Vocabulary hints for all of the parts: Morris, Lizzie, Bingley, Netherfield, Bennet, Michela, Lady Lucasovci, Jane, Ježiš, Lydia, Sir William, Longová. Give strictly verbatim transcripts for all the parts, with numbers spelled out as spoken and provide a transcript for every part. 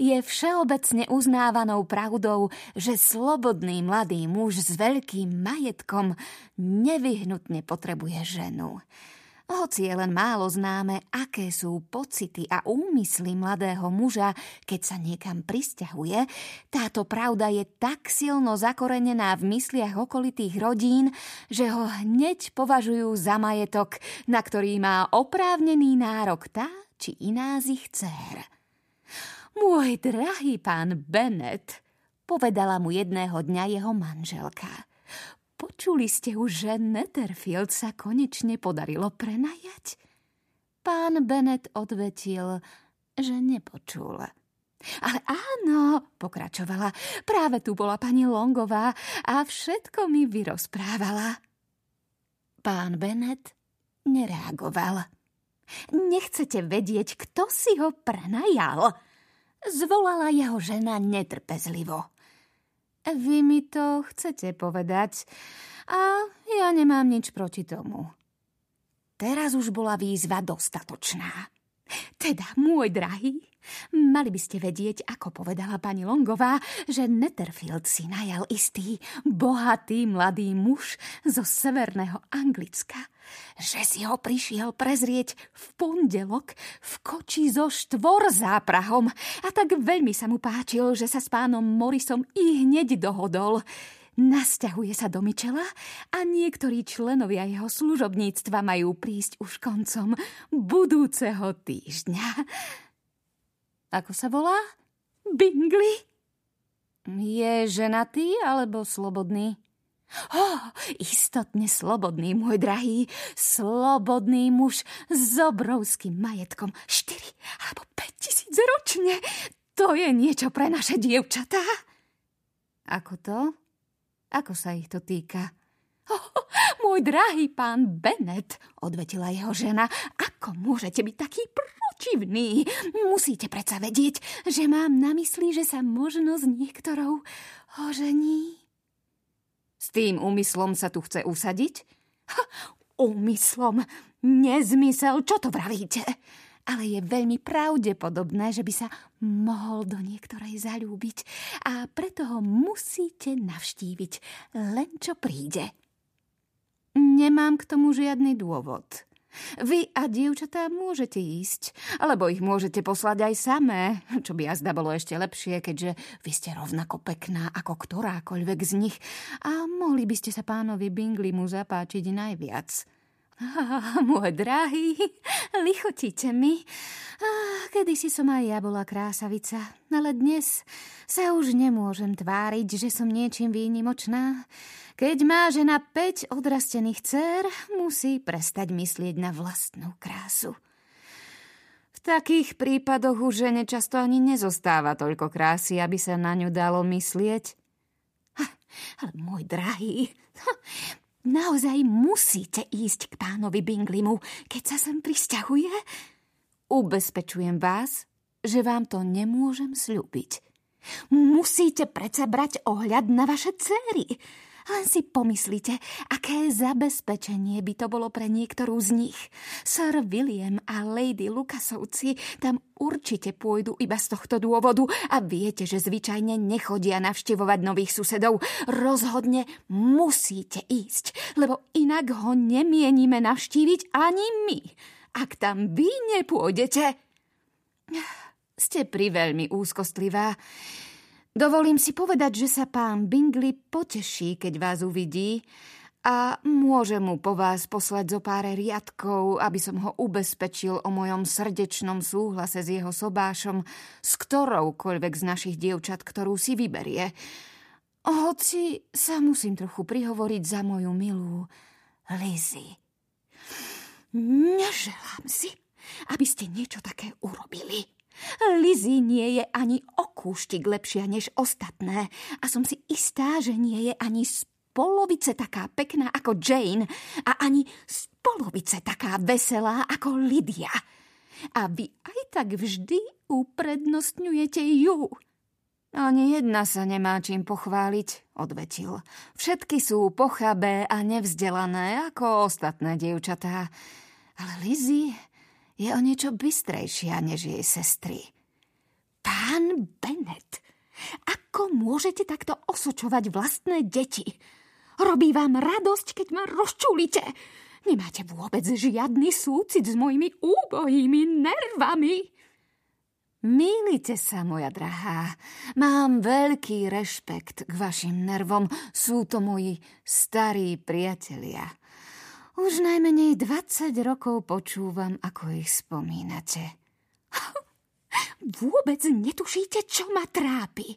je všeobecne uznávanou pravdou, že slobodný mladý muž s veľkým majetkom nevyhnutne potrebuje ženu. Hoci je len málo známe, aké sú pocity a úmysly mladého muža, keď sa niekam prisťahuje, táto pravda je tak silno zakorenená v mysliach okolitých rodín, že ho hneď považujú za majetok, na ktorý má oprávnený nárok tá či iná z ich dcér. Môj drahý pán Bennet, povedala mu jedného dňa jeho manželka, počuli ste už, že Netherfield sa konečne podarilo prenajať? Pán Bennet odvetil, že nepočul. Ale áno, pokračovala, práve tu bola pani Longová a všetko mi vyrozprávala. Pán Bennet nereagoval. Nechcete vedieť, kto si ho prenajal? Zvolala jeho žena netrpezlivo. Vy mi to chcete povedať a ja nemám nič proti tomu. Teraz už bola výzva dostatočná. Teda, môj drahý, mali by ste vedieť, ako povedala pani Longová, že Netherfield si najal istý, bohatý mladý muž zo severného Anglicka, že si ho prišiel prezrieť v pondelok v koči so štvor záprahom a tak veľmi sa mu páčil, že sa s pánom Morrisom i hneď dohodol. Nasťahuje sa do Michela a niektorí členovia jeho služobníctva majú prísť už koncom budúceho týždňa. Ako sa volá? Bingley? Je ženatý alebo slobodný? Oh, istotne slobodný, môj drahý. Slobodný muž s obrovským majetkom. Štyri alebo päť tisíc ročne. To je niečo pre naše dievčatá. Ako to? Ako sa ich to týka? Oh, môj drahý pán Bennet, odvetila jeho žena, ako môžete byť taký protivný? Musíte predsa vedieť, že mám na mysli, že sa možno s niektorou ožení. S tým úmyslom sa tu chce usadiť? Ha, úmyslom? Nezmysel, čo to vravíte? Ale je veľmi pravdepodobné, že by sa mohol do niektorej zaľúbiť a preto ho musíte navštíviť, len čo príde. Nemám k tomu žiadny dôvod. Vy a dievčatá môžete ísť, alebo ich môžete poslať aj samé, čo by azda bolo ešte lepšie, keďže vy ste rovnako pekná ako ktorákoľvek z nich a mohli by ste sa pánovi Bingleymu zapáčiť najviac. Ah, môj drahý, lichotíte mi. Ah, kedysi som aj ja bola krásavica, ale dnes sa už nemôžem tváriť, že som niečím výnimočná. Keď má žena päť odrastených dcér, musí prestať myslieť na vlastnú krásu. V takých prípadoch už žene často ani nezostáva toľko krásy, aby sa na ňu dalo myslieť. Ah, ale môj drahý... Naozaj musíte ísť k pánovi Bingleymu, keď sa sem prisťahuje? Ubezpečujem vás, že vám to nemôžem sľúbiť. Musíte predsa brať ohľad na vaše dcéry. Len si pomyslite, aké zabezpečenie by to bolo pre niektorú z nich. Sir William a Lady Lucasovci tam určite pôjdu iba z tohto dôvodu a viete, že zvyčajne nechodia navštevovať nových susedov. Rozhodne musíte ísť, lebo inak ho nemienime navštíviť ani my, ak tam vy nepôjdete. Ste priveľmi úzkostlivá. Dovolím si povedať, že sa pán Bingley poteší, keď vás uvidí a môže mu po vás poslať zo pár riadkov, aby som ho ubezpečil o mojom srdečnom súhlase s jeho sobášom, s ktoroukoľvek z našich dievčat, ktorú si vyberie. Hoci sa musím trochu prihovoriť za moju milú Lizzie. Neželám si, aby ste niečo také urobili. Lizzie nie je ani o kúštik lepšia než ostatné a som si istá, že nie je ani z polovice taká pekná ako Jane a ani z polovice taká veselá ako Lydia. A vy aj tak vždy uprednostňujete ju. Ani jedna sa nemá čím pochváliť, odvetil. Všetky sú pochabé a nevzdelané ako ostatné dievčatá. Ale Lizzie je o niečo bystrejšia než jej sestry. Pán Bennet, ako môžete takto osočovať vlastné deti? Robí vám radosť, keď ma rozčulíte. Nemáte vôbec žiadny súcit s mojimi úbohými nervami. Mýlite sa, moja drahá. Mám veľký rešpekt k vašim nervom. Sú to moji starí priatelia. Už najmenej dvadsať rokov počúvam, ako ich spomínate. Vôbec netušíte, čo ma trápi.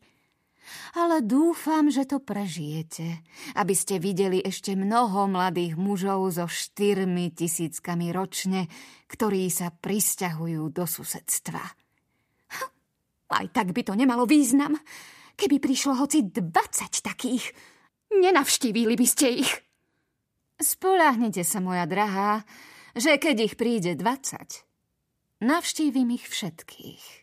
Ale dúfam, že to prežijete, aby ste videli ešte mnoho mladých mužov so štyrmi tisíckami ročne, ktorí sa prisťahujú do susedstva. Aj tak by to nemalo význam. Keby prišlo hoci dvadsať takých, nenavštívili by ste ich. Spoľahnite sa, moja drahá, že keď ich príde dvadsať, navštívim ich všetkých.